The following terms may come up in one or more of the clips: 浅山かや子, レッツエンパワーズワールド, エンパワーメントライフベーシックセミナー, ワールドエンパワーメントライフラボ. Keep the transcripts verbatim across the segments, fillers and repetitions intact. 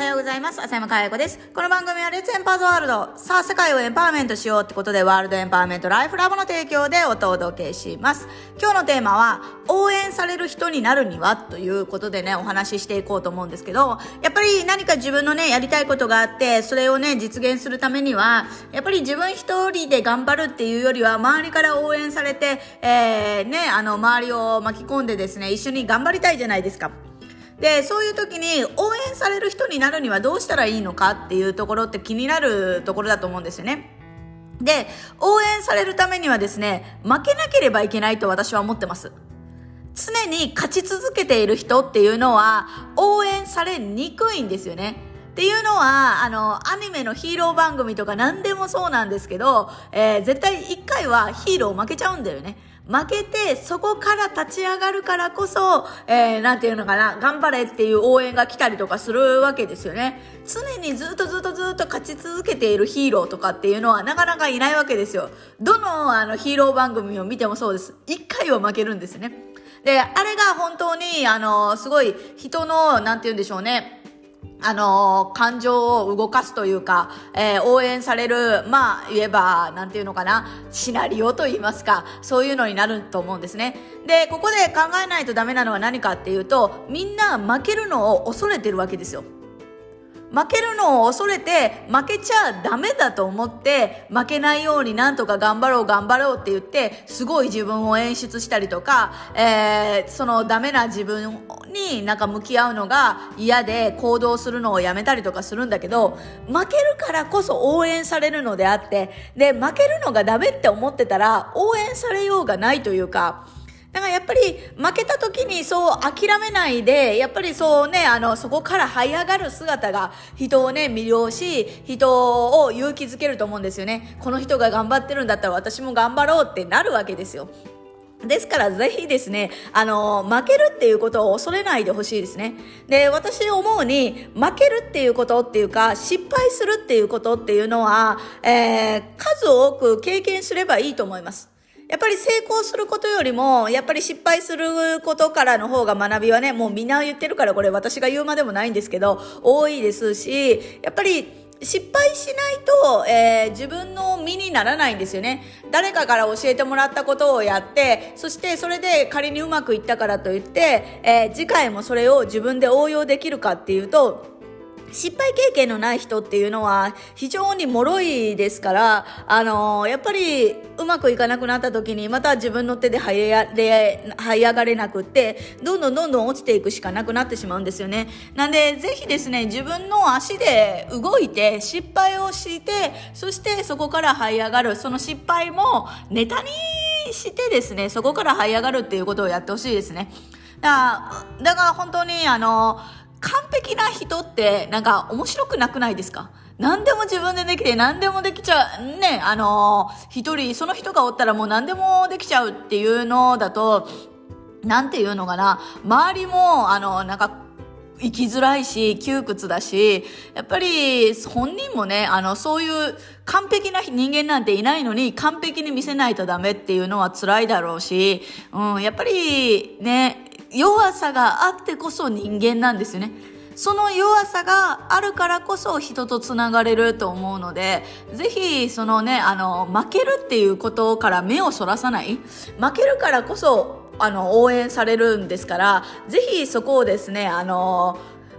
はようございます。浅山かや子です。この番組はレッツエンパワーズワールド。さあ、世界をエンパワーメントしようってことで、ワールドエンパワーメントライフラボの提供でお届けします。今日のテーマは、応援される人になるにはということでね、お話ししていこうと思うんですけど、やっぱり何か自分のね、やりたいことがあって、それをね、実現するためには、やっぱり自分一人で頑張るっていうよりは、周りから応援されて、えー、ね、あの、周りを巻き込んでですね、一緒に頑張りたいじゃないですか。で、そういう時に応援される人になるにはどうしたらいいのかっていうところって気になるところだと思うんですよね。で、応援されるためにはですね、負けなければいけないと私は思ってます。常に勝ち続けている人っていうのは応援されにくいんですよね。っていうのは、あの、アニメのヒーロー番組とか何でもそうなんですけど、えー、絶対一回はヒーロー負けちゃうんだよね。負けて、そこから立ち上がるからこそ、えー、なんていうのかな、頑張れっていう応援が来たりとかするわけですよね。常にずっとずっとずっと勝ち続けているヒーローとかっていうのはなかなかいないわけですよ。どの、あの、ヒーロー番組を見てもそうです。一回は負けるんですね。で、あれが本当に、あの、すごい人の、なんていうんでしょうね。あの、感情を動かすというか、えー、応援される、まあ、言えば、なんていうのかな、シナリオと言いますか、そういうのになると思うんですね。で、ここで考えないとダメなのは何かっていうと、みんな負けるのを恐れてるわけですよ。負けるのを恐れて、負けちゃダメだと思って、負けないようになんとか頑張ろう頑張ろうって言って、すごい自分を演出したりとか、えー、そのダメな自分になんか向き合うのが嫌で行動するのをやめたりとかするんだけど、負けるからこそ応援されるのであって、で、負けるのがダメって思ってたら、応援されようがないというか、だからやっぱり負けた時にそう諦めないで、やっぱりそうね、あの、そこから這い上がる姿が人をね、魅了し、人を勇気づけると思うんですよね。この人が頑張ってるんだったら私も頑張ろうってなるわけですよ。ですからぜひですね、あの、負けるっていうことを恐れないでほしいですね。で、私思うに、負けるっていうことっていうか、失敗するっていうことっていうのは、えー、数多く経験すればいいと思います。やっぱり成功することよりも、やっぱり失敗することからの方が学びはね、もうみんな言ってるからこれ私が言うまでもないんですけど、多いですし、やっぱり失敗しないと、えー、自分の身にならないんですよね。誰かから教えてもらったことをやって、そしてそれで仮にうまくいったからといって、えー、次回もそれを自分で応用できるかっていうと、失敗経験のない人っていうのは非常に脆いですから、あのー、やっぱりうまくいかなくなった時にまた自分の手で這い上で、這い上がれなくって、どんどんどんどん落ちていくしかなくなってしまうんですよね。なんで、ぜひですね、自分の足で動いて、失敗をして、そしてそこから這い上がる。その失敗もネタにしてですね、そこから這い上がるっていうことをやってほしいですね。だ、だから本当に、あのー、完璧な人ってなんか面白くなくないですか？何でも自分でできて何でもできちゃうね、あのー、一人その人がおったらもう何でもできちゃうっていうのだと、なんていうのかな、周りもあのなんか生きづらいし窮屈だし、やっぱり本人もね、あのそういう完璧な人間なんていないのに完璧に見せないとダメっていうのは辛いだろうし、うん、やっぱりね、弱さがあってこそ人間なんですよね。その弱さがあるからこそ人とつながれると思うので、ぜひそのね、あの、負けるっていうことから目をそらさない。負けるからこそ、あの、応援されるんですから、ぜひそこをですね、あの、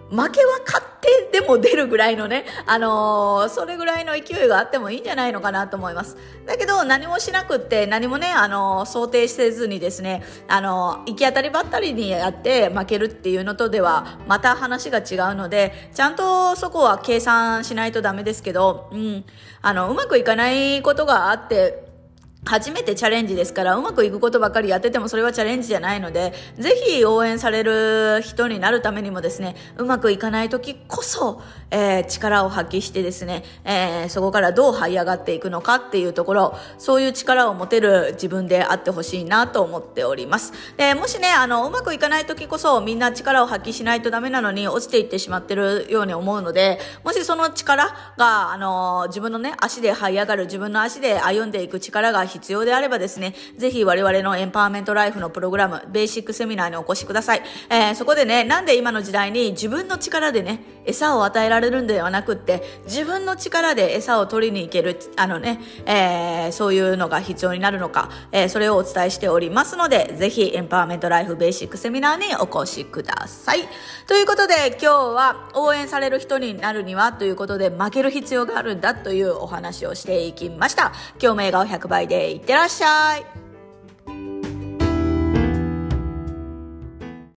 負けは勝ってでも出るぐらいのね、あのー、それぐらいの勢いがあってもいいんじゃないのかなと思います。だけど何もしなくって、何もね、あのー、想定せずにですね、あのー、行き当たりばったりにやって負けるっていうのとではまた話が違うので、ちゃんとそこは計算しないとダメですけど、うん、あの、うまくいかないことがあって、初めてチャレンジですから、うまくいくことばかりやっててもそれはチャレンジじゃないので、ぜひ応援される人になるためにもですね、うまくいかない時こそ、えー、力を発揮してですね、えー、そこからどう這い上がっていくのかっていうところ、そういう力を持てる自分であってほしいなと思っております。で、もしね、あの、うまくいかない時こそみんな力を発揮しないとダメなのに落ちていってしまってるように思うので、もしその力が、あの、自分のね、足で這い上がる、自分の足で歩んでいく力が必要であればですね、ぜひ我々のエンパワーメントライフのプログラム、ベーシックセミナーにお越しください。えー、そこでね、なんで今の時代に自分の力でね、餌を与えられるんではなくって自分の力で餌を取りに行ける、あのね、えー、そういうのが必要になるのか、えー、それをお伝えしておりますので、ぜひエンパワーメントライフベーシックセミナーにお越しください。ということで、今日は応援される人になるにはということで、負ける必要があるんだというお話をしていきました。今日も笑顔ひゃくばいでいってらっしゃい。